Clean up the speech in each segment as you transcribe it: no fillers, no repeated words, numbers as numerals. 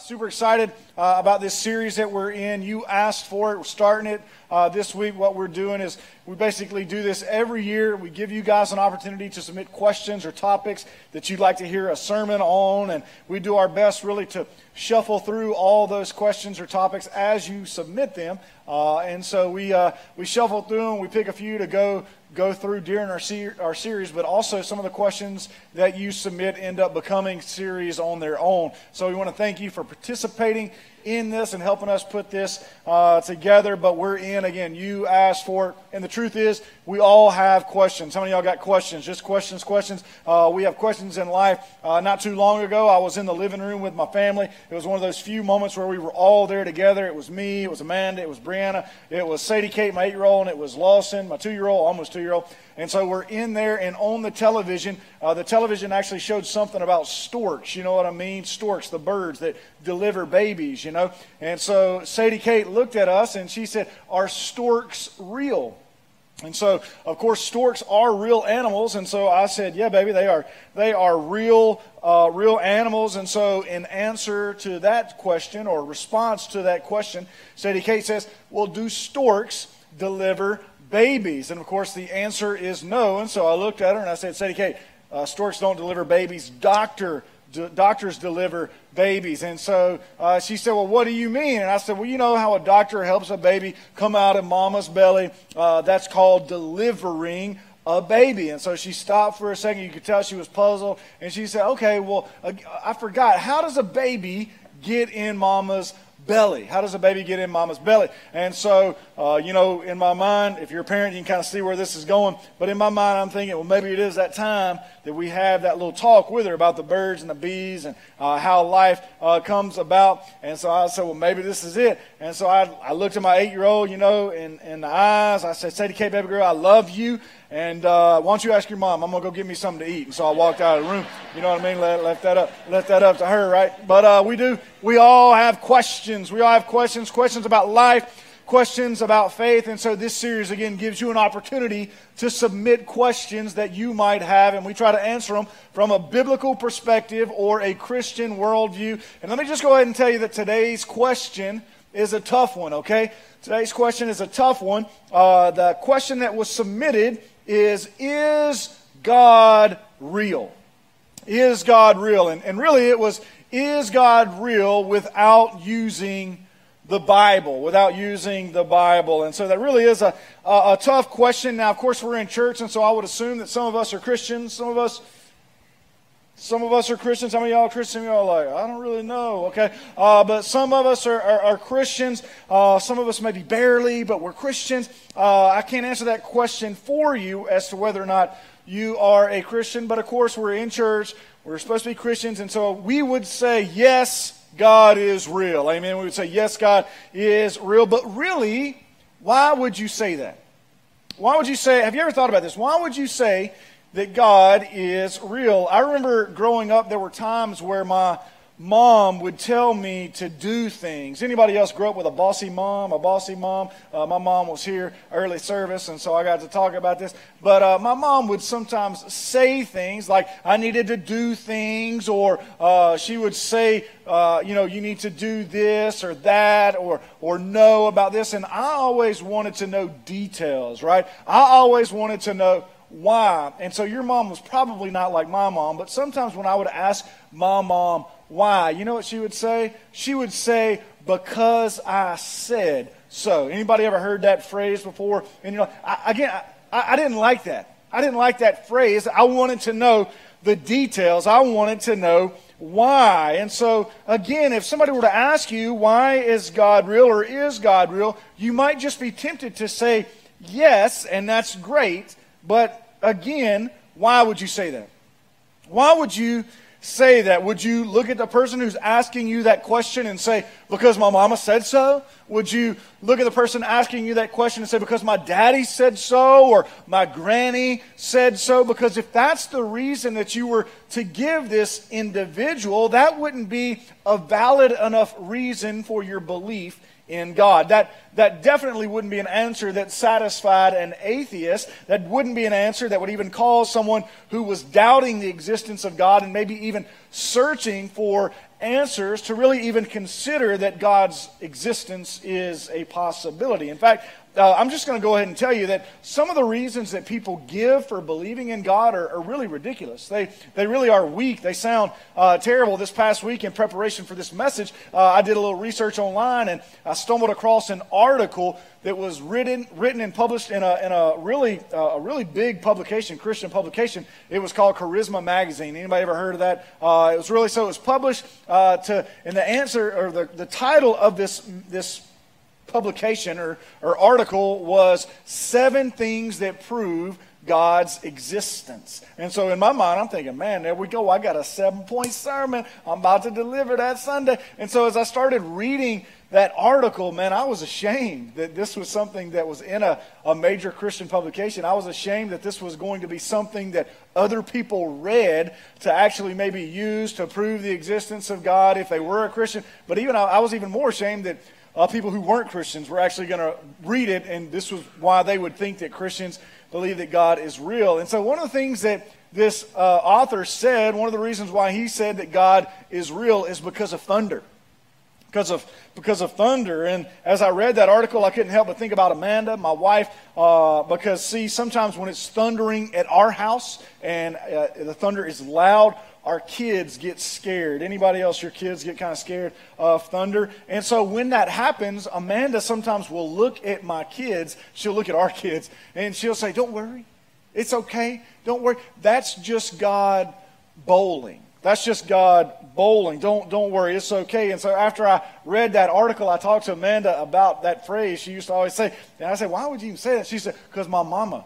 Super excited about this series that we're in. You Asked For It. We're starting it this week. What we're doing is we basically do this every year. We give you guys an opportunity to submit questions or topics that you'd like to hear a sermon on, and we do our best really to shuffle through all those questions or topics as you submit them. And so we shuffle through them. We pick a few to go through during our series, but also some of the questions that you submit end up becoming series on their own. So we want to thank you for participating in this and helping us put this together. But we're in, again, You Asked For It. And the truth is, we all have questions. How many of y'all got questions? Just questions. We have questions in life. Not too long ago, I was in the living room with my family. It was one of those few moments where we were all there together. It was me, it was Amanda, it was Brianna, it was Sadie Kate, my 8-year-old, and it was Lawson, my 2-year-old, almost 2-year-old. And so we're in there, and on the television actually showed something about storks. You know what I mean? Storks, the birds that deliver babies, you know. And so Sadie Kate looked at us, and she said, "Are storks real?" And so, of course, storks are real animals. And so I said, "Yeah, baby, they are real animals." And so in answer to that question, or response to that question, Sadie Kate says, "Well, do storks deliver babies?" And of course the answer is no. And so I looked at her and I said, "Sadie Kate, storks don't deliver babies. Doctors deliver babies." And so she said, "Well, what do you mean?" And I said, "Well, you know how a doctor helps a baby come out of mama's belly? That's called delivering a baby." And so she stopped for a second. You could tell she was puzzled. And she said, "Okay, well, I forgot. How does a baby get in mama's belly? How does a baby get in mama's belly?" And so, you know, in my mind, if you're a parent, you can kind of see where this is going. But in my mind, I'm thinking, well, maybe it is that time that we have that little talk with her about the birds and the bees and how life comes about. And so I said, well, maybe this is it. And so I looked at my 8-year-old, you know, in the eyes. I said, "Sadie Kate, baby girl, I love you. And why don't you ask your mom? I'm going to go get me something to eat." And so I walked out of the room. You know what I mean? Left that up to her, right? But we all have questions. We all have questions about life, questions about faith. And so this series, again, gives you an opportunity to submit questions that you might have. And we try to answer them from a biblical perspective or a Christian worldview. And let me just go ahead and tell you that today's question is a tough one, okay? Today's question is a tough one. The question that was submitted is God real? Is God real? And really it was, is God real without using the Bible? Without using the Bible. And so that really is a tough question. Now, of course, we're in church, and so I would assume that some of us are Christians. Some of us are Christians. How many of y'all are Christians? Y'all are like, I don't really know, okay? But some of us are Christians. Some of us maybe barely, but we're Christians. I can't answer that question for you as to whether or not you are a Christian. But, of course, we're in church. We're supposed to be Christians. And so we would say, yes, God is real. Amen. We would say, yes, God is real. But really, why would you say that? Why would you say, have you ever thought about this? Why would you say that God is real? I remember growing up, there were times where my mom would tell me to do things. Anybody else grew up with a bossy mom? My mom was here early service, and so I got to talk about this. But my mom would sometimes say things like, I needed to do things, or she would say, you know, you need to do this or that, or know about this. And I always wanted to know details, right? I always wanted to know why. And so your mom was probably not like my mom, but sometimes when I would ask my mom why, you know what she would say? She would say, because I said so. Anybody ever heard that phrase before? And you know, I didn't like that. I didn't like that phrase. I wanted to know the details. I wanted to know why. And so, again, if somebody were to ask you, why is God real, or is God real? You might just be tempted to say yes, and that's great. But again, why would you say that? Why would you say that? Would you look at the person who's asking you that question and say, because my mama said so? Would you look at the person asking you that question and say, because my daddy said so, or my granny said so? Because if that's the reason that you were to give this individual, that wouldn't be a valid enough reason for your belief in God. That definitely wouldn't be an answer that satisfied an atheist. That wouldn't be an answer that would even cause someone who was doubting the existence of God and maybe even searching for answers to really even consider that God's existence is a possibility. In fact, I'm just going to go ahead and tell you that some of the reasons that people give for believing in God are really ridiculous. They really are weak. They sound terrible. This past week, in preparation for this message, I did a little research online, and I stumbled across an article that was written and published in a really big publication, Christian publication. It was called Charisma Magazine. Anybody ever heard of that? It was published and the answer, or the title of this publication or article was 7 Things That Prove God's Existence. And so in my mind, I'm thinking, man, there we go. I got a 7-point sermon I'm about to deliver that Sunday. And so as I started reading that article, man, I was ashamed that this was something that was in a major Christian publication. I was ashamed that this was going to be something that other people read to actually maybe use to prove the existence of God if they were a Christian. But even I was even more ashamed that people who weren't Christians were actually going to read it, and this was why they would think that Christians believe that God is real. And so one of the things that this author said, one of the reasons why he said that God is real is because of thunder. Because of thunder. And as I read that article, I couldn't help but think about Amanda, my wife, because, see, sometimes when it's thundering at our house and the thunder is loud, our kids get scared. Anybody else, your kids get kind of scared of thunder? And so when that happens, Amanda sometimes will look at my kids. She'll look at our kids, and she'll say, "Don't worry. It's okay. Don't worry. That's just God bowling. That's just God bowling. Don't worry. It's okay." And so after I read that article, I talked to Amanda about that phrase she used to always say. And I said, "Why would you even say that?" She said, "Because my mama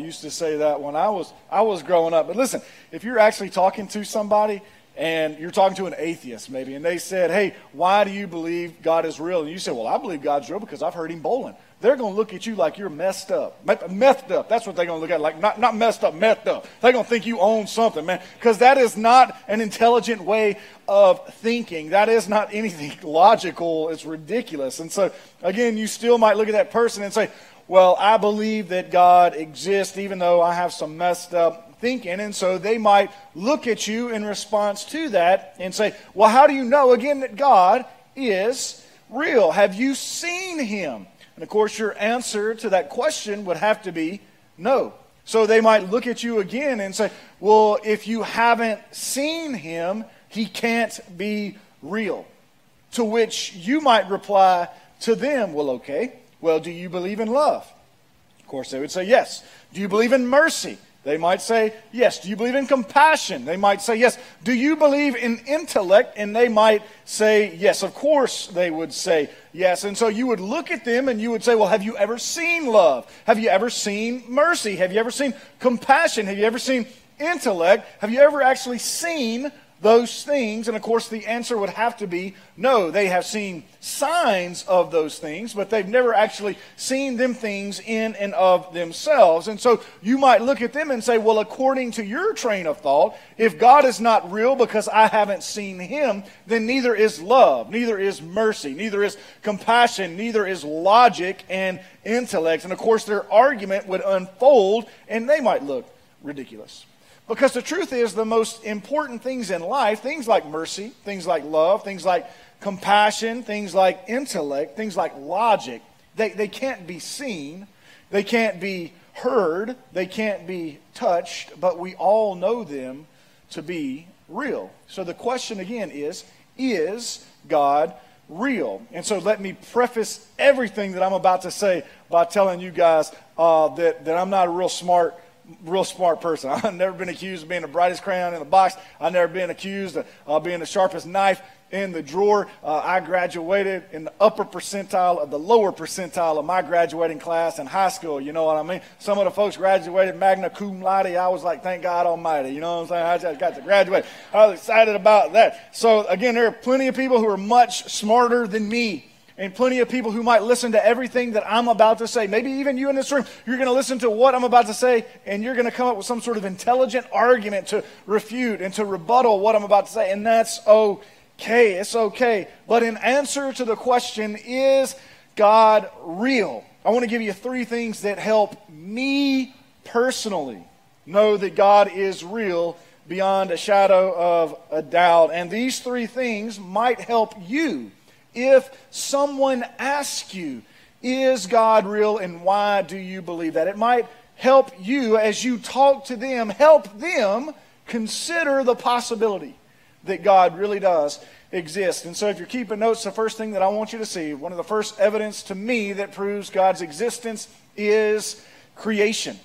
used to say that when I was growing up." But listen, if you're actually talking to somebody and you're talking to an atheist maybe, and they said, "Hey, why do you believe God is real?" And you say, "Well, I believe God's real because I've heard him bowling." They're going to look at you like you're messed up. Methed up. That's what they're going to look at. Like, not messed up, methed up. They're going to think you own something, man. Because that is not an intelligent way of thinking. That is not anything logical. It's ridiculous. And so, again, you still might look at that person and say, "Well, I believe that God exists even though I have some messed up thinking." And so they might look at you in response to that and say, "Well, how do you know, again, that God is real? Have you seen him?" And of course, your answer to that question would have to be no. So they might look at you again and say, "Well, if you haven't seen him, he can't be real." To which you might reply to them, "Well, okay. Well, do you believe in love?" Of course, they would say yes. "Do you believe in mercy?" They might say yes. "Do you believe in compassion?" They might say yes. "Do you believe in intellect?" And they might say yes. Of course, they would say yes. And so you would look at them and you would say, "Well, have you ever seen love? Have you ever seen mercy? Have you ever seen compassion? Have you ever seen intellect? Have you ever actually seen those things?" And of course, the answer would have to be no. They have seen signs of those things, but they've never actually seen them things in and of themselves. And so you might look at them and say, "Well, according to your train of thought, if God is not real because I haven't seen him, then neither is love, neither is mercy, neither is compassion, neither is logic and intellect." And of course, their argument would unfold and they might look ridiculous. Because the truth is, the most important things in life, things like mercy, things like love, things like compassion, things like intellect, things like logic, they can't be seen, they can't be heard, they can't be touched, but we all know them to be real. So the question again is God real? And so let me preface everything that I'm about to say by telling you guys that I'm not a real smart person. I've never been accused of being the brightest crayon in the box. I've never been accused of being the sharpest knife in the drawer. I graduated in the upper percentile of the lower percentile of my graduating class in high school. You know what I mean? Some of the folks graduated magna cum laude. I was like, "Thank God Almighty." You know what I'm saying? I just got to graduate. I was excited about that. So again, there are plenty of people who are much smarter than me, and plenty of people who might listen to everything that I'm about to say. Maybe even you in this room, you're going to listen to what I'm about to say, and you're going to come up with some sort of intelligent argument to refute and to rebuttal what I'm about to say. And that's okay. It's okay. But in answer to the question, is God real? I want to give you 3 things that help me personally know that God is real beyond a shadow of a doubt. And these three things might help you if someone asks you, is God real and why do you believe that? It might help you as you talk to them, help them consider the possibility that God really does exist. And so if you're keeping notes, the first thing that I want you to see, one of the first evidence to me that proves God's existence is creation.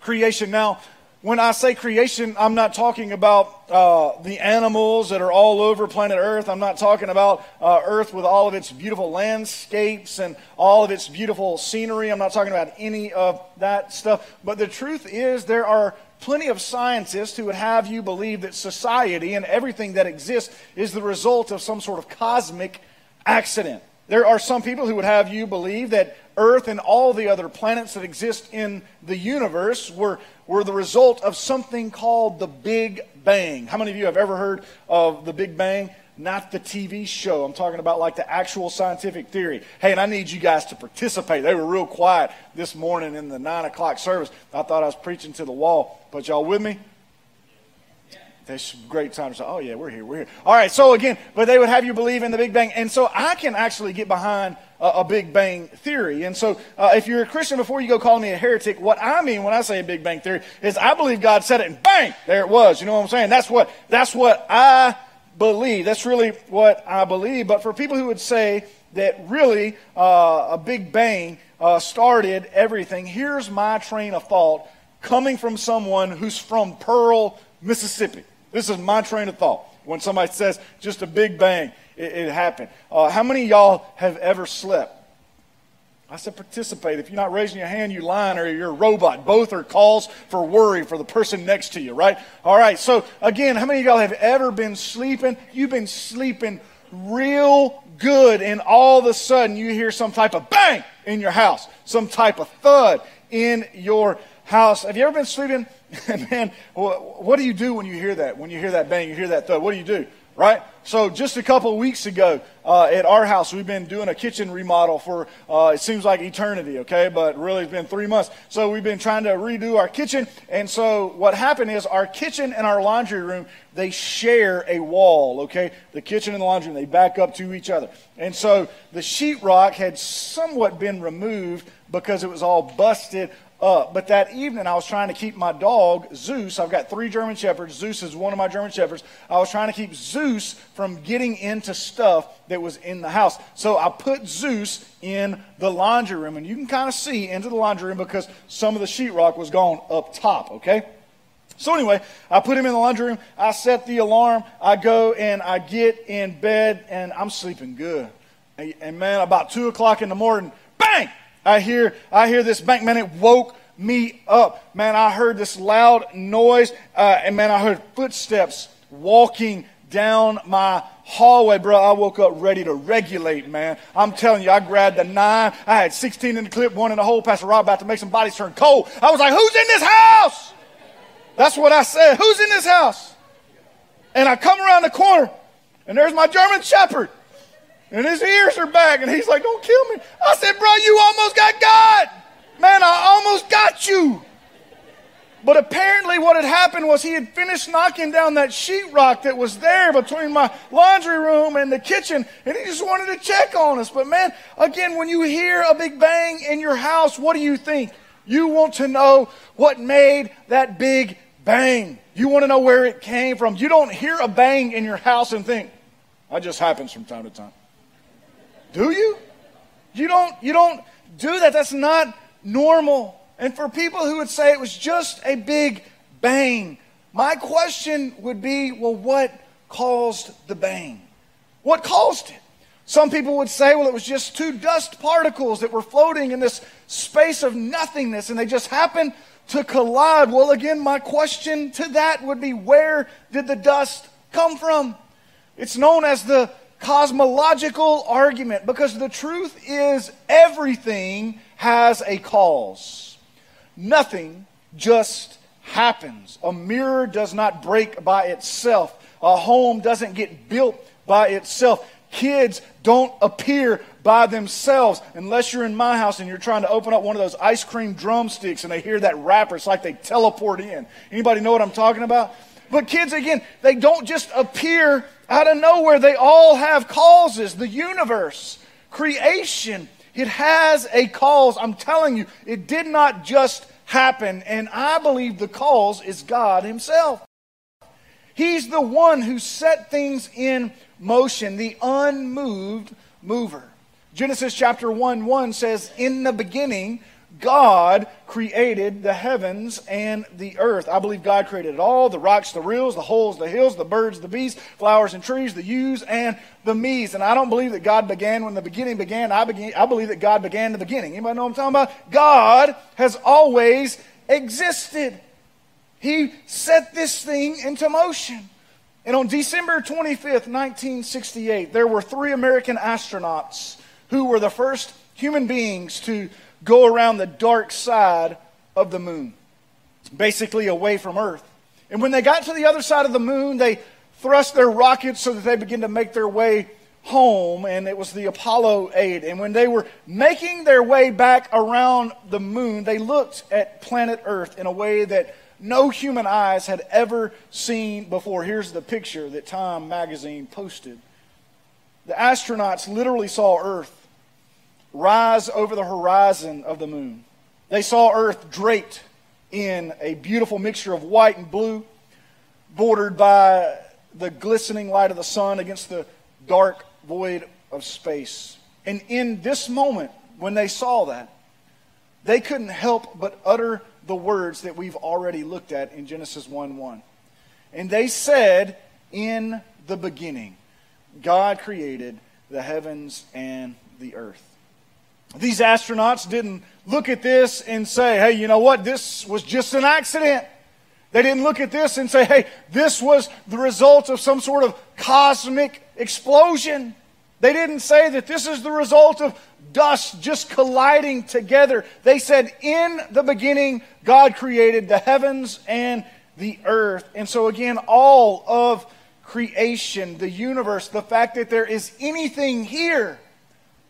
Creation. Now, when I say creation, I'm not talking about the animals that are all over planet Earth. I'm not talking about Earth with all of its beautiful landscapes and all of its beautiful scenery. I'm not talking about any of that stuff. But the truth is there are plenty of scientists who would have you believe that society and everything that exists is the result of some sort of cosmic accident. There are some people who would have you believe that Earth and all the other planets that exist in the universe were the result of something called the Big Bang. How many of you have ever heard of the Big Bang? Not the TV show. I'm talking about like the actual scientific theory. Hey, and I need you guys to participate. They were real quiet this morning in the 9 o'clock service. I thought I was preaching to the wall, but y'all with me? That's a great time to say, oh yeah, we're here. All right, so again, but they would have you believe in the Big Bang. And so I can actually get behind a Big Bang theory. And so if you're a Christian, before you go calling me a heretic, what I mean when I say a Big Bang theory is I believe God said it and bang, there it was. You know what I'm saying? That's what I believe. That's really what I believe. But for people who would say that really a Big Bang started everything, here's my train of thought coming from someone who's from Pearl, Mississippi. This is my train of thought. When somebody says just a big bang, it happened. How many of y'all have ever slept? I said participate. If you're not raising your hand, you're lying or you're a robot. Both are calls for worry for the person next to you, right? All right, so again, how many of y'all have ever been sleeping? You've been sleeping real good, and all of a sudden you hear some type of bang in your house, some type of thud in your house. Have you ever been sleeping? Man, what do you do when you hear that? When you hear that bang, you hear that thud, what do you do, right? So just a couple of weeks ago at our house, we've been doing a kitchen remodel for, it seems like eternity, okay? But really it's been 3 months. So we've been trying to redo our kitchen. And so what happened is our kitchen and our laundry room, they share a wall, okay? The kitchen and the laundry room, they back up to each other. And so the sheetrock had somewhat been removed because it was all busted up. But that evening, I was trying to keep my dog, Zeus. I've got 3 German Shepherds. Zeus is one of my German Shepherds. I was trying to keep Zeus from getting into stuff that was in the house. So I put Zeus in the laundry room. And you can kind of see into the laundry room because some of the sheetrock was gone up top, okay? So anyway, I put him in the laundry room. I set the alarm. I go and I get in bed, and I'm sleeping good. And man, about 2 o'clock in the morning, bang! I hear this bang, man, it woke me up. Man, I heard this loud noise, and man, I heard footsteps walking down my hallway, bro. I woke up ready to regulate, man. I'm telling you, I grabbed a 9. I had 16 in the clip, 1 in the hole. Pastor Rob about to make some bodies turn cold. I was like, who's in this house? That's what I said, who's in this house? And I come around the corner, and there's my German Shepherd. And his ears are back, and he's like, don't kill me. I said, bro, you almost got God. Man, I almost got you. But apparently what had happened was he had finished knocking down that sheetrock that was there between my laundry room and the kitchen, and he just wanted to check on us. But man, again, when you hear a big bang in your house, what do you think? You want to know what made that big bang. You want to know where it came from. You don't hear a bang in your house and think, that just happens from time to time. Do you? You don't do that. That's not normal. And for people who would say it was just a big bang, my question would be, well, what caused the bang? What caused it? Some people would say, well, it was just 2 dust particles that were floating in this space of nothingness, and they just happened to collide. Well, again, my question to that would be, where did the dust come from? It's known as the cosmological argument, because the truth is everything has a cause. Nothing just happens. A mirror does not break by itself. A home doesn't get built by itself. Kids don't appear by themselves, unless you're in my house and you're trying to open up one of those ice cream drumsticks and they hear that wrapper. It's like they teleport in. Anybody know what I'm talking about? But kids, again, they don't just appear out of nowhere. They all have causes. The universe, creation, it has a cause. I'm telling you, it did not just happen. And I believe the cause is God himself. He's the one who set things in motion, the unmoved mover. Genesis chapter 1:1 says, "In the beginning, God created the heavens and the earth." I believe God created it all, the rocks, the rills, the holes, the hills, the birds, the beasts, flowers and trees, the yous and the me's. And I don't believe that God began when the beginning began. I believe that God began the beginning. Anybody know what I'm talking about? God has always existed. He set this thing into motion. And on December 25th, 1968, there were 3 American astronauts who were the first human beings to go around the dark side of the moon, basically away from Earth. And when they got to the other side of the moon, they thrust their rockets so that they began to make their way home, and it was the Apollo 8. And when they were making their way back around the moon, they looked at planet Earth in a way that no human eyes had ever seen before. Here's the picture that Time magazine posted. The astronauts literally saw Earth rise over the horizon of the moon. They saw Earth draped in a beautiful mixture of white and blue, bordered by the glistening light of the sun against the dark void of space. And in this moment, when they saw that, they couldn't help but utter the words that we've already looked at in Genesis 1:1. And they said, "In the beginning, God created the heavens and the earth." These astronauts didn't look at this and say, "Hey, you know what? This was just an accident." They didn't look at this and say, "Hey, this was the result of some sort of cosmic explosion." They didn't say that this is the result of dust just colliding together. They said, "In the beginning, God created the heavens and the earth." And so again, all of creation, the universe, the fact that there is anything here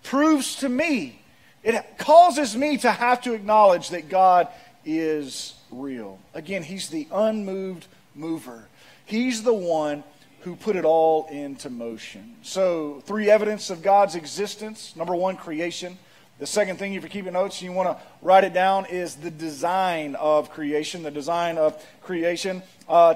proves to me, it causes me to have to acknowledge that God is real. Again, he's the unmoved mover. He's the one who put it all into motion. So, 3 evidence of God's existence. Number 1, creation. The second thing, if you're keeping notes and you want to write it down, is the design of creation. The design of creation.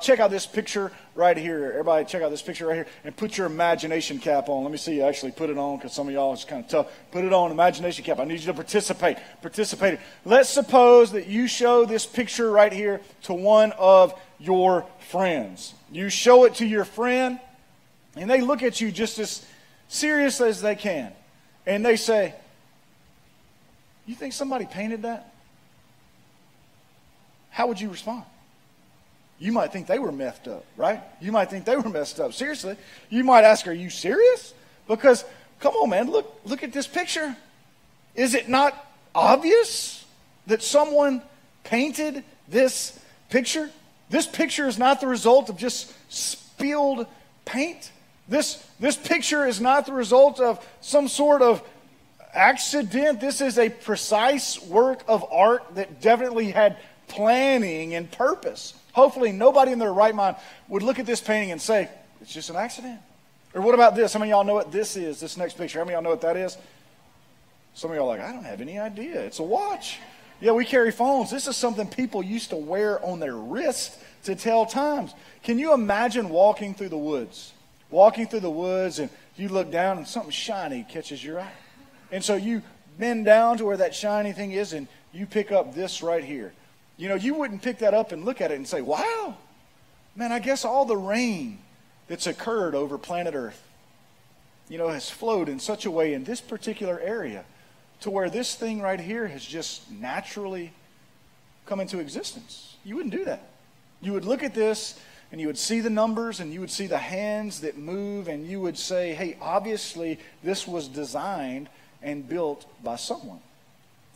Check out this picture right here. Everybody check out this picture right here and put your imagination cap on. Let me see you actually put it on, because some of y'all, it's kind of tough. Put it on, imagination cap. I need you to participate. Participate. Let's suppose that you show this picture right here to one of your friends. You show it to your friend, and they look at you just as serious as they can. And they say, "You think somebody painted that?" How would you respond? You might think they were messed up, right? You might think they were messed up. Seriously. You might ask, "Are you serious?" Because, come on, man, look at this picture. Is it not obvious that someone painted this picture? This picture is not the result of just spilled paint. This picture is not the result of some sort of accident. This is a precise work of art that definitely had planning and purpose. Hopefully nobody in their right mind would look at this painting and say, "It's just an accident." Or what about this? How many of y'all know what this is, this next picture? How many of y'all know what that is? Some of y'all are like, "I don't have any idea. It's a watch." Yeah, we carry phones. This is something people used to wear on their wrist to tell times. Can you imagine walking through the woods? Walking through the woods, and you look down and something shiny catches your eye. And so you bend down to where that shiny thing is, and you pick up this right here. You know, you wouldn't pick that up and look at it and say, "Wow, man, I guess all the rain that's occurred over planet Earth, you know, has flowed in such a way in this particular area to where this thing right here has just naturally come into existence." You wouldn't do that. You would look at this, and you would see the numbers, and you would see the hands that move, and you would say, "Hey, obviously this was designed and built by someone."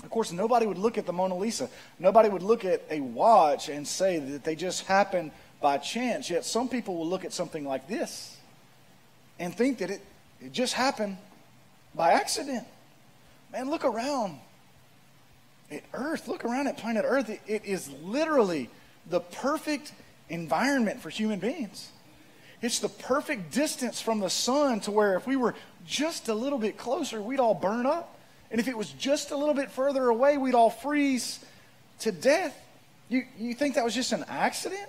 Of course, nobody would look at the Mona Lisa. Nobody would look at a watch and say that they just happened by chance. Yet some people will look at something like this and think that it just happened by accident. Man, look around at Earth. Look around at planet Earth. It is literally the perfect environment for human beings. It's the perfect distance from the sun to where if we were just a little bit closer, we'd all burn up. And if it was just a little bit further away, we'd all freeze to death. You think that was just an accident?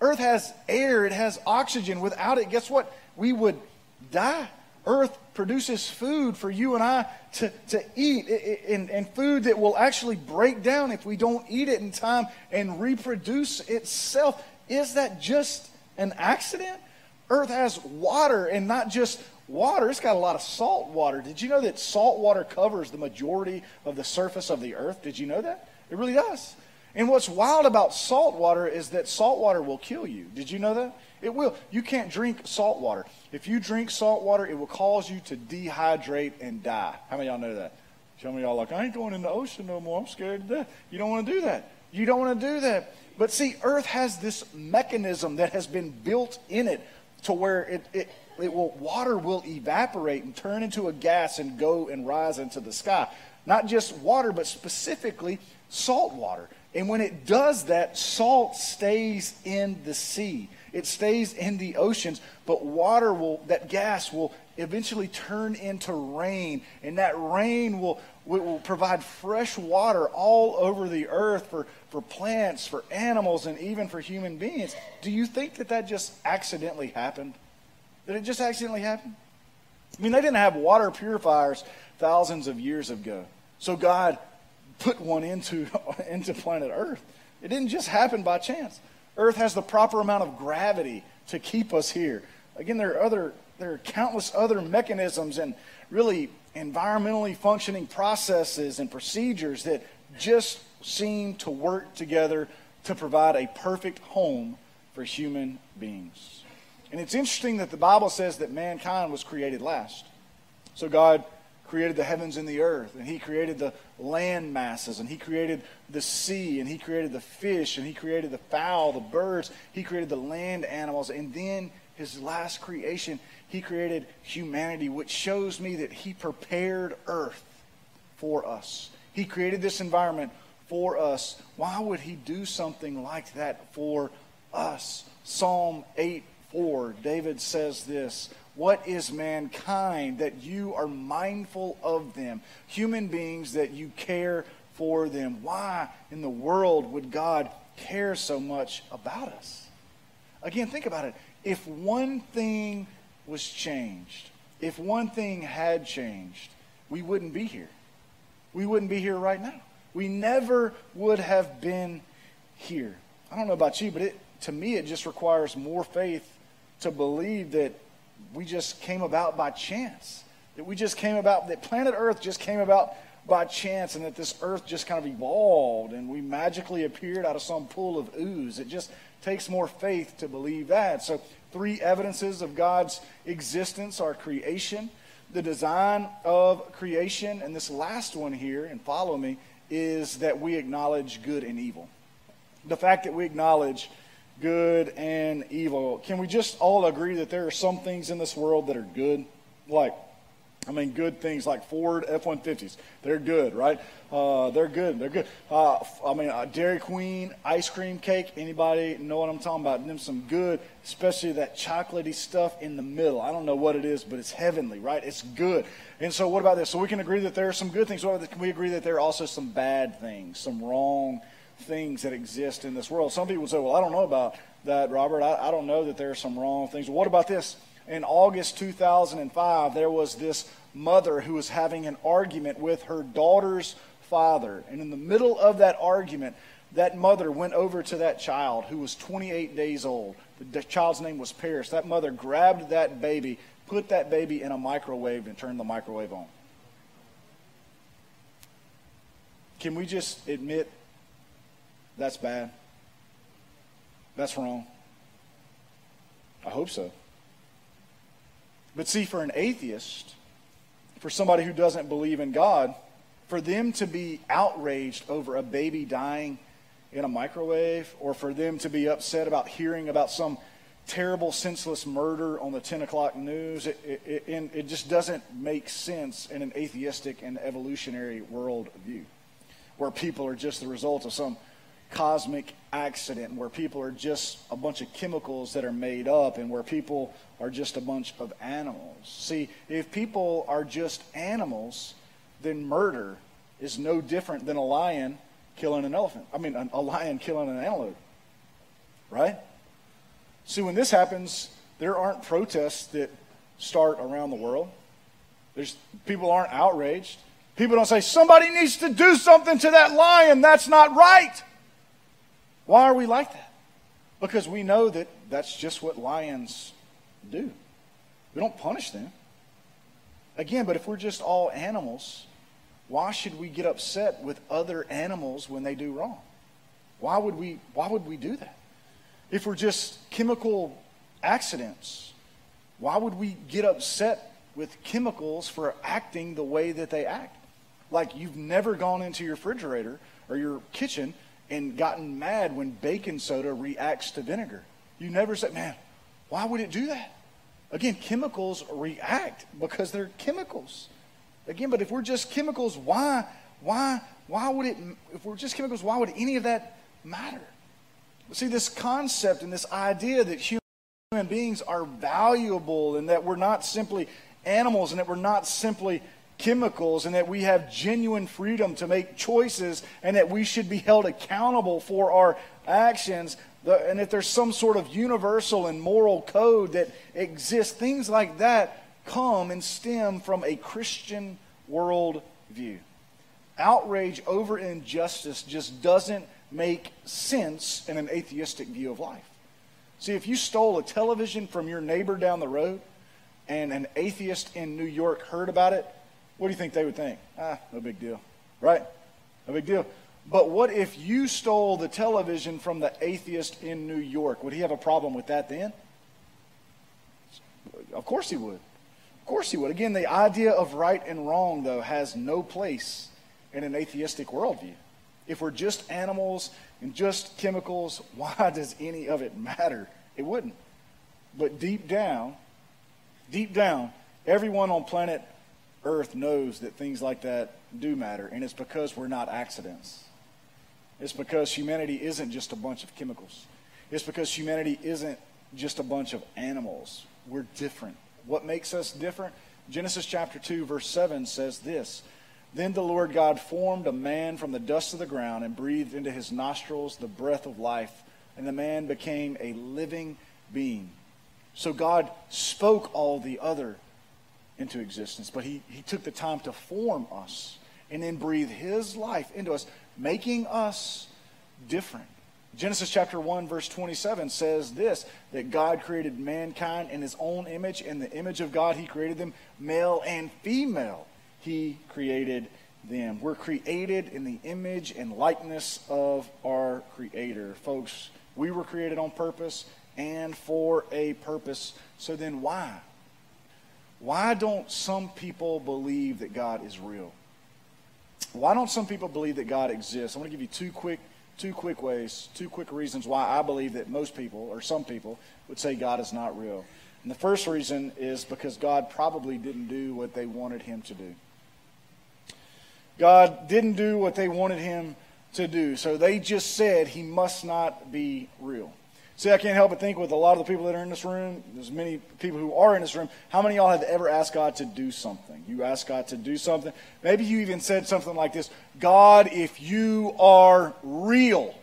Earth has air. It has oxygen. Without it, guess what? We would die. Earth produces food for you and I to eat, and food that will actually break down if we don't eat it in time and reproduce itself. Is that just an accident? Earth has water, and not just water. It's got a lot of salt water. Did you know that salt water covers the majority of the surface of the earth? Did you know that? It really does. And what's wild about salt water is that salt water will kill you. Did you know that? It will. You can't drink salt water. If you drink salt water, it will cause you to dehydrate and die. How many of y'all know that? Some of y'all like, I ain't going in the ocean no more. I'm scared to death. You don't want to do that. You don't want to do that. But see, Earth has this mechanism that has been built in it to where water will evaporate and turn into a gas and go and rise into the sky. Not just water, but specifically salt water. And when it does that, salt stays in the sea. It stays in the oceans, but water that gas will eventually turn into rain. And that rain will provide fresh water all over the earth for plants, for animals, and even for human beings. Do you think that just accidentally happened? Did it just accidentally happen? I mean, they didn't have water purifiers thousands of years ago. So God put one into planet Earth. It didn't just happen by chance. Earth has the proper amount of gravity to keep us here. Again, there are countless other mechanisms and really environmentally functioning processes and procedures that just seem to work together to provide a perfect home for human beings. And it's interesting that the Bible says that mankind was created last. So God created the heavens and the earth, and he created the land masses, and he created the sea, and he created the fish, and he created the fowl, the birds, he created the land animals, and then his last creation, he created humanity, which shows me that he prepared earth for us. He created this environment for us. Why would he do something like that for us? Psalm 8:4, David says this, "What is mankind that you are mindful of them? Human beings that you care for them." Why in the world would God care so much about us? Again, think about it. If one thing was changed, if one thing had changed, we wouldn't be here. We wouldn't be here right now. We never would have been here. I don't know about you, but to me it just requires more faith to believe that we just came about by chance, that planet Earth just came about by chance, and that this Earth just kind of evolved and we magically appeared out of some pool of ooze. It just takes more faith to believe that. So three evidences of God's existence are creation, the design of creation, and this last one here, and follow me, is that we acknowledge good and evil. The fact that we acknowledge good and evil. Can we just all agree that there are some things in this world that are good? Good things like Ford F-150s. They're good, right? They're good. Dairy Queen, ice cream cake. Anybody know what I'm talking about? Them some good, especially that chocolatey stuff in the middle. I don't know what it is, but it's heavenly, right? It's good. And so what about this? So we can agree that there are some good things. Can we agree that there are also some bad things, some wrong things that exist in this world? Some people say, well, I don't know about that, Robert. I don't know that there are some wrong things. Well, what about this? In August 2005, there was this mother who was having an argument with her daughter's father. And in the middle of that argument, that mother went over to that child who was 28 days old. The child's name was Paris. That mother grabbed that baby, put that baby in a microwave, and turned the microwave on. Can we just admit that's bad? That's wrong. I hope so. But see, for an atheist, for somebody who doesn't believe in God, for them to be outraged over a baby dying in a microwave, or for them to be upset about hearing about some terrible, senseless murder on the 10 o'clock news, it just doesn't make sense in an atheistic and evolutionary worldview, where people are just the result of some cosmic accident where people are just a bunch of chemicals that are made up and where people are just a bunch of animals. See, if people are just animals, then murder is no different than a lion killing an elephant. I mean, a lion killing an antelope, right? See, when this happens, there aren't protests that start around the world. People aren't outraged. People don't say, somebody needs to do something to that lion. That's not right. Why are we like that? Because we know that that's just what lions do. We don't punish them. Again, but if we're just all animals, why should we get upset with other animals when they do wrong? Why would we do that? If we're just chemical accidents, why would we get upset with chemicals for acting the way that they act? Like, you've never gone into your refrigerator or your kitchen and gotten mad when baking soda reacts to vinegar. You never said, man, why would it do that? Again, chemicals react because they're chemicals. Again, but if we're just chemicals, why would any of that matter? See, this concept and this idea that human beings are valuable and that we're not simply animals and that we're not simply chemicals and that we have genuine freedom to make choices and that we should be held accountable for our actions, and that there's some sort of universal and moral code that exists, things like that come and stem from a Christian world view. Outrage over injustice just doesn't make sense in an atheistic view of life. See, if you stole a television from your neighbor down the road and an atheist in New York heard about it, what do you think they would think? Ah, no big deal, right? No big deal. But what if you stole the television from the atheist in New York? Would he have a problem with that then? Of course he would. Of course he would. Again, the idea of right and wrong, though, has no place in an atheistic worldview. If we're just animals and just chemicals, why does any of it matter? It wouldn't. But deep down, everyone on planet Earth knows that things like that do matter, and it's because we're not accidents. It's because humanity isn't just a bunch of chemicals. It's because humanity isn't just a bunch of animals. We're different. What makes us different? Genesis chapter 2, verse 7 says this, "Then the Lord God formed a man from the dust of the ground and breathed into his nostrils the breath of life, and the man became a living being." So God spoke all the other into existence, but he took the time to form us and then breathe his life into us, making us different. Genesis chapter 1, verse 27 says this, that God created mankind in his own image. In the image of God, he created them, male and female. He created them. We're created in the image and likeness of our Creator. Folks, we were created on purpose and for a purpose. So then why? Why don't some people believe that God is real? Why don't some people believe that God exists? I'm going to give you two quick reasons why I believe that most people, or some people, would say God is not real. And the first reason is because God probably didn't do what they wanted him to do. God didn't do what they wanted him to do. So they just said he must not be real. See, I can't help but think with a lot of the people that are in this room, there's many people who are in this room, how many of y'all have ever asked God to do something? You asked God to do something. Maybe you even said something like this, God, if you are real,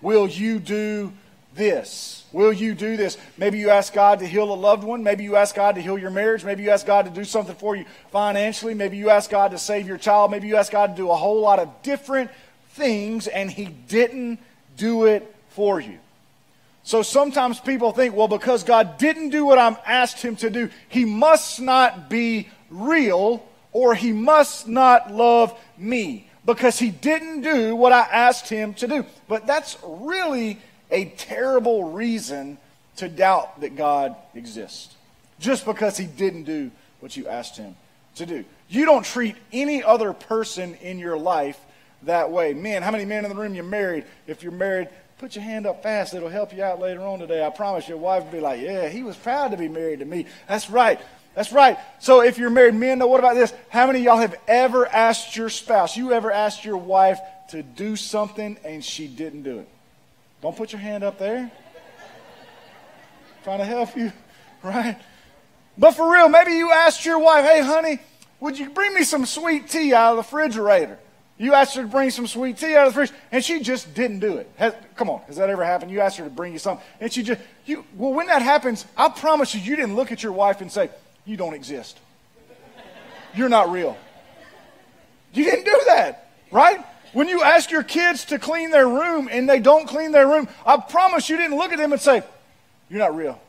will you do this? Will you do this? Maybe you ask God to heal a loved one. Maybe you ask God to heal your marriage. Maybe you ask God to do something for you financially. Maybe you ask God to save your child. Maybe you ask God to do a whole lot of different things, and he didn't do it for you. So sometimes people think, well, because God didn't do what I'm asked him to do, he must not be real, or he must not love me because he didn't do what I asked him to do. But that's really a terrible reason to doubt that God exists, just because he didn't do what you asked him to do. You don't treat any other person in your life that way. Men, how many men in the room you're married? If you're married, put your hand up fast. It'll help you out later on today. I promise your wife will be like, yeah, he was proud to be married to me. That's right. That's right. So if you're married, men, now what about this? How many of y'all have ever asked your spouse, you ever asked your wife to do something and she didn't do it. Don't put your hand up there. I'm trying to help you, right? But for real, maybe you asked your wife, hey, honey, would you bring me some sweet tea out of the refrigerator? You asked her to bring some sweet tea out of the fridge, and she just didn't do it. Come on, has that ever happened? You asked her to bring you something, and she just, well, when that happens, I promise you, you didn't look at your wife and say, you don't exist. You're not real. You didn't do that, right? When you ask your kids to clean their room and they don't clean their room, I promise you didn't look at them and say, you're not real.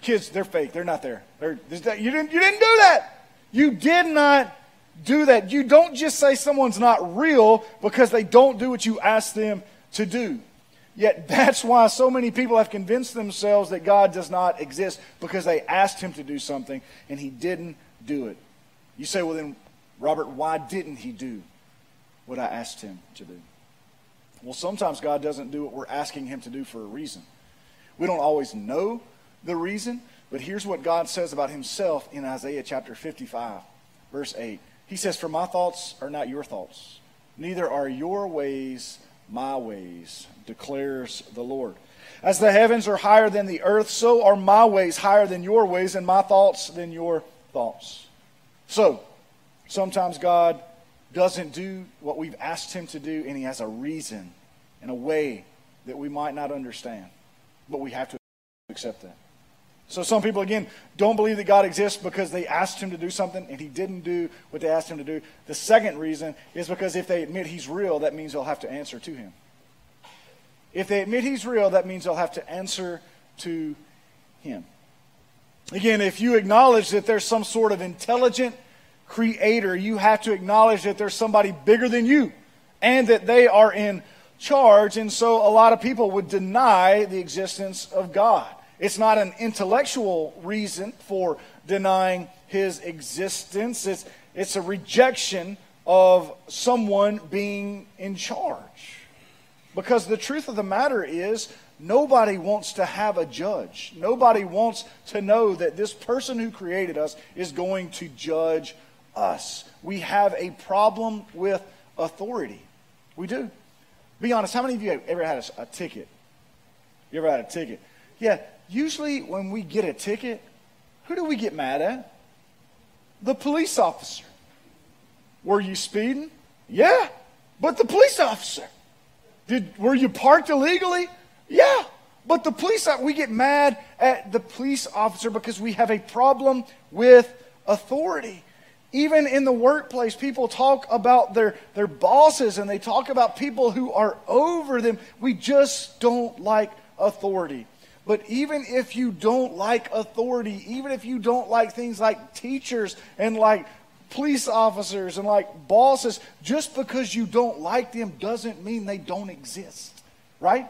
Kids, they're fake. They're not there. You didn't do that. You did not do that. You don't just say someone's not real because they don't do what you ask them to do. Yet that's why so many people have convinced themselves that God does not exist, because they asked him to do something and he didn't do it. You say, well then, Robert, why didn't he do what I asked him to do? Well, sometimes God doesn't do what we're asking him to do for a reason. We don't always know the reason, but here's what God says about himself in Isaiah chapter 55, verse 8. He says, for my thoughts are not your thoughts, neither are your ways my ways, declares the Lord. As the heavens are higher than the earth, so are my ways higher than your ways, and my thoughts than your thoughts. So, sometimes God doesn't do what we've asked him to do, and he has a reason and a way that we might not understand, but we have to accept that. So some people, again, don't believe that God exists because they asked him to do something and he didn't do what they asked him to do. The second reason is because if they admit he's real, that means they'll have to answer to him. If they admit he's real, that means they'll have to answer to him. Again, if you acknowledge that there's some sort of intelligent creator, you have to acknowledge that there's somebody bigger than you and that they are in charge. And so a lot of people would deny the existence of God. It's not an intellectual reason for denying his existence. It's a rejection of someone being in charge. Because the truth of the matter is, nobody wants to have a judge. Nobody wants to know that this person who created us is going to judge us. We have a problem with authority. We do. Be honest, how many of you have ever had a ticket? You ever had a ticket? Yeah, usually when we get a ticket, who do we get mad at? The police officer. Were you speeding? Yeah, but the police officer. Were you parked illegally? Yeah, but the police officer. We get mad at the police officer because we have a problem with authority. Even in the workplace, people talk about their bosses and they talk about people who are over them. We just don't like authority. But even if you don't like authority, even if you don't like things like teachers and like police officers and like bosses, just because you don't like them doesn't mean they don't exist, right?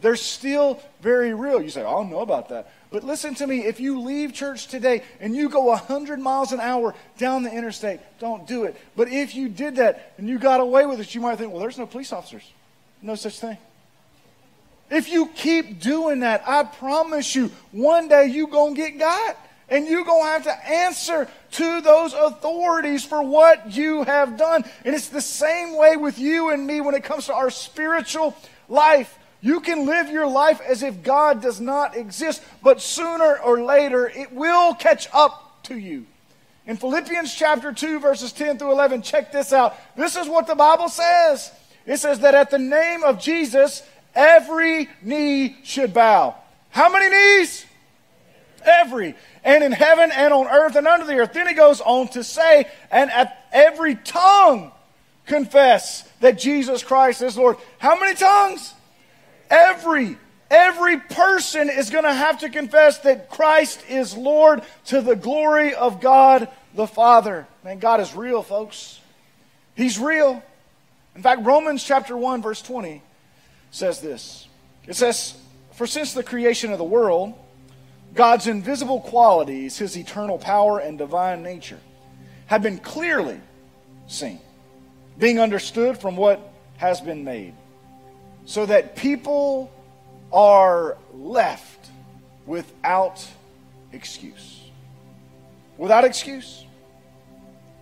They're still very real. You say, I don't know about that. But listen to me, if you leave church today and you go 100 miles an hour down the interstate, don't do it. But if you did that and you got away with it, you might think, well, there's no police officers. No such thing. If you keep doing that, I promise you, one day you're going to get got. And you're going to have to answer to those authorities for what you have done. And it's the same way with you and me when it comes to our spiritual life. You can live your life as if God does not exist, but sooner or later it will catch up to you. In Philippians chapter 2, verses 10 through 11, check this out. This is what the Bible says. It says that at the name of Jesus, every knee should bow. How many knees? Every. And in heaven and on earth and under the earth. Then he goes on to say, and at every tongue confess that Jesus Christ is Lord. How many tongues? Every. Every person is going to have to confess that Christ is Lord to the glory of God the Father. Man, God is real, folks. He's real. In fact, Romans chapter 1, verse 20 says this. It says, for since the creation of the world, God's invisible qualities, his eternal power and divine nature, have been clearly seen, being understood from what has been made, so that people are left without excuse. Without excuse.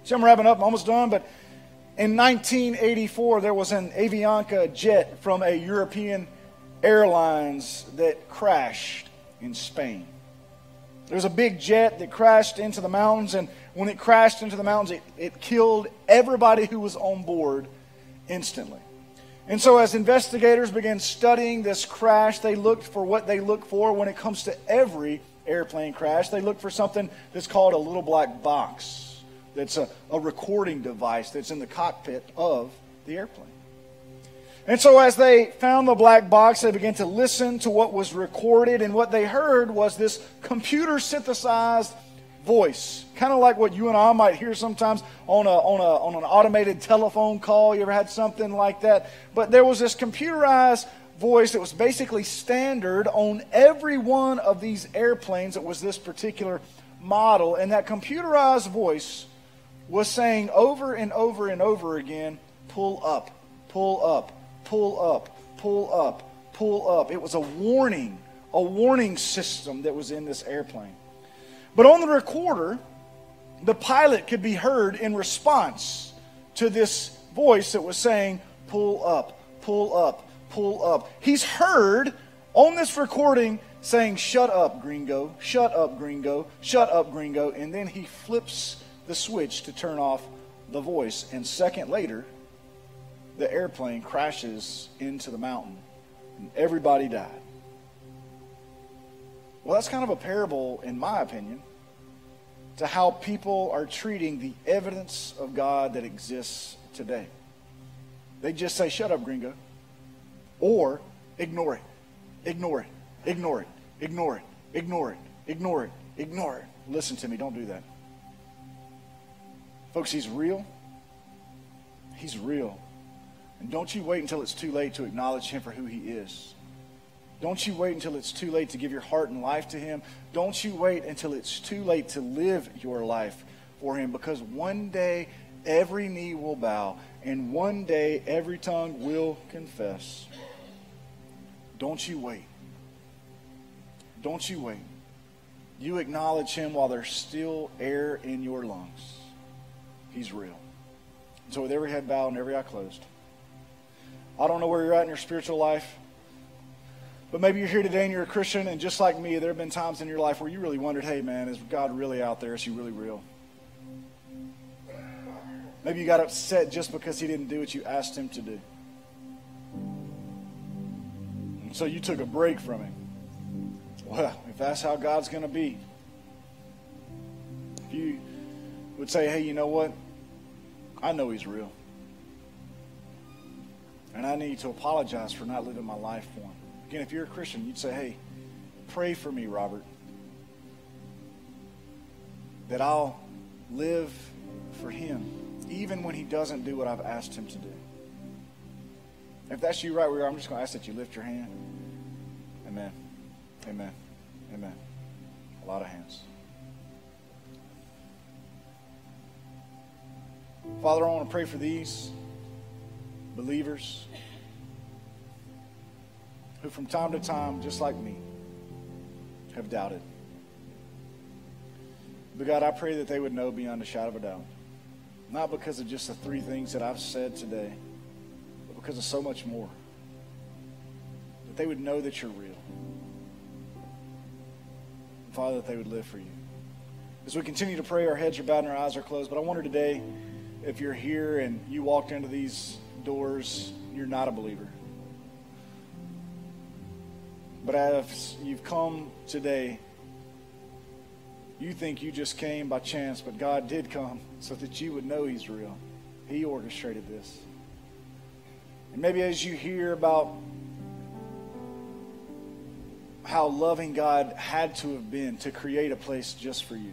See, I'm wrapping up, I'm almost done, but In 1984, there was an Avianca jet from a European airlines that crashed in Spain. There was a big jet that crashed into the mountains, and when it crashed into the mountains, it killed everybody who was on board instantly. And so as investigators began studying this crash, they looked for what they look for when it comes to every airplane crash. They look for something that's called a little black box. That's a recording device that's in the cockpit of the airplane. And so as they found the black box, they began to listen to what was recorded, and what they heard was this computer-synthesized voice, kind of like what you and I might hear sometimes on an automated telephone call. You ever had something like that? But there was this computerized voice that was basically standard on every one of these airplanes. It was this particular model, and that computerized voice was saying over and over and over again, "Pull up, pull up, pull up, pull up, pull up." It was a warning system that was in this airplane. But on the recorder, the pilot could be heard in response to this voice that was saying, "Pull up, pull up, pull up." He's heard on this recording saying, "Shut up, gringo, shut up, gringo, shut up, gringo." And then he flips the switch to turn off the voice. And second later, the airplane crashes into the mountain and everybody died. Well, that's kind of a parable, in my opinion, to how people are treating the evidence of God that exists today. They just say, "Shut up, gringo," or "Ignore it, ignore it, ignore it, ignore it, ignore it, ignore it, ignore it. Listen to me, don't do that." Folks, he's real. He's real. And don't you wait until it's too late to acknowledge him for who he is. Don't you wait until it's too late to give your heart and life to him. Don't you wait until it's too late to live your life for him, because one day every knee will bow and one day every tongue will confess. Don't you wait. Don't you wait. You acknowledge him while there's still air in your lungs. He's real. And so with every head bowed and every eye closed, I don't know where you're at in your spiritual life, but maybe you're here today and you're a Christian, and just like me, there have been times in your life where you really wondered, hey man, is God really out there? Is he really real? Maybe you got upset just because he didn't do what you asked him to do. And so you took a break from him. Well, if that's how God's going to be, if you would say, hey, you know what? I know he's real. And I need to apologize for not living my life for him. Again, if you're a Christian, you'd say, hey, pray for me, Robert, that I'll live for him, even when he doesn't do what I've asked him to do. If that's you right where you are, I'm just going to ask that you lift your hand. Amen. Amen. Amen. A lot of hands. Father, I want to pray for these believers who from time to time, just like me, have doubted. But God, I pray that they would know beyond a shadow of a doubt, not because of just the three things that I've said today, but because of so much more, that they would know that you're real. And Father, that they would live for you. As we continue to pray, our heads are bowed and our eyes are closed, but I wonder today, if you're here and you walked into these doors, you're not a believer. But as you've come today, you think you just came by chance, but God did come so that you would know he's real. He orchestrated this. And maybe as you hear about how loving God had to have been to create a place just for you,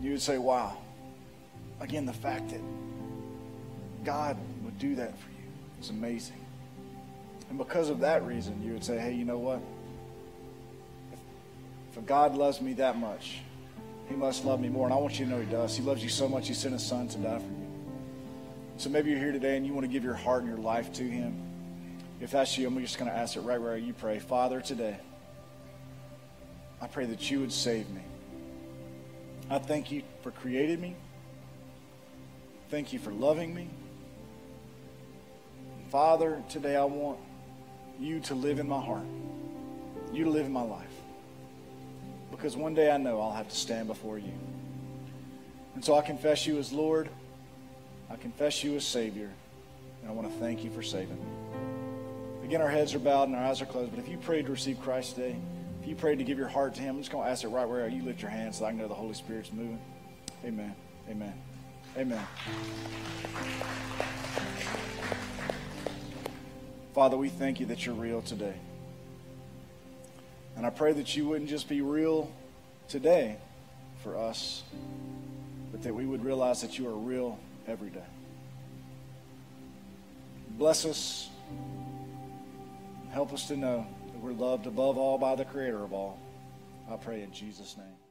you would say, wow. Again, the fact that God would do that for you is amazing. And because of that reason, you would say, hey, you know what? If God loves me that much, he must love me more. And I want you to know he does. He loves you so much, he sent his son to die for you. So maybe you're here today and you want to give your heart and your life to him. If that's you, I'm just going to ask it right where you pray. Father, today, I pray that you would save me. I thank you for creating me. thank you for loving me. Father, today I want you to live in my heart. You to live in my life. Because one day I know I'll have to stand before you. And so I confess you as Lord. I confess you as Savior. And I want to thank you for saving me. Again, our heads are bowed and our eyes are closed. But if you prayed to receive Christ today, if you prayed to give your heart to him, I'm just going to ask it right where you lift your hand so I can know the Holy Spirit's moving. Amen. Amen. Amen. Father, we thank you that you're real today. And I pray that you wouldn't just be real today for us, but that we would realize that you are real every day. Bless us. Help us to know that we're loved above all by the Creator of all. I pray in Jesus' name.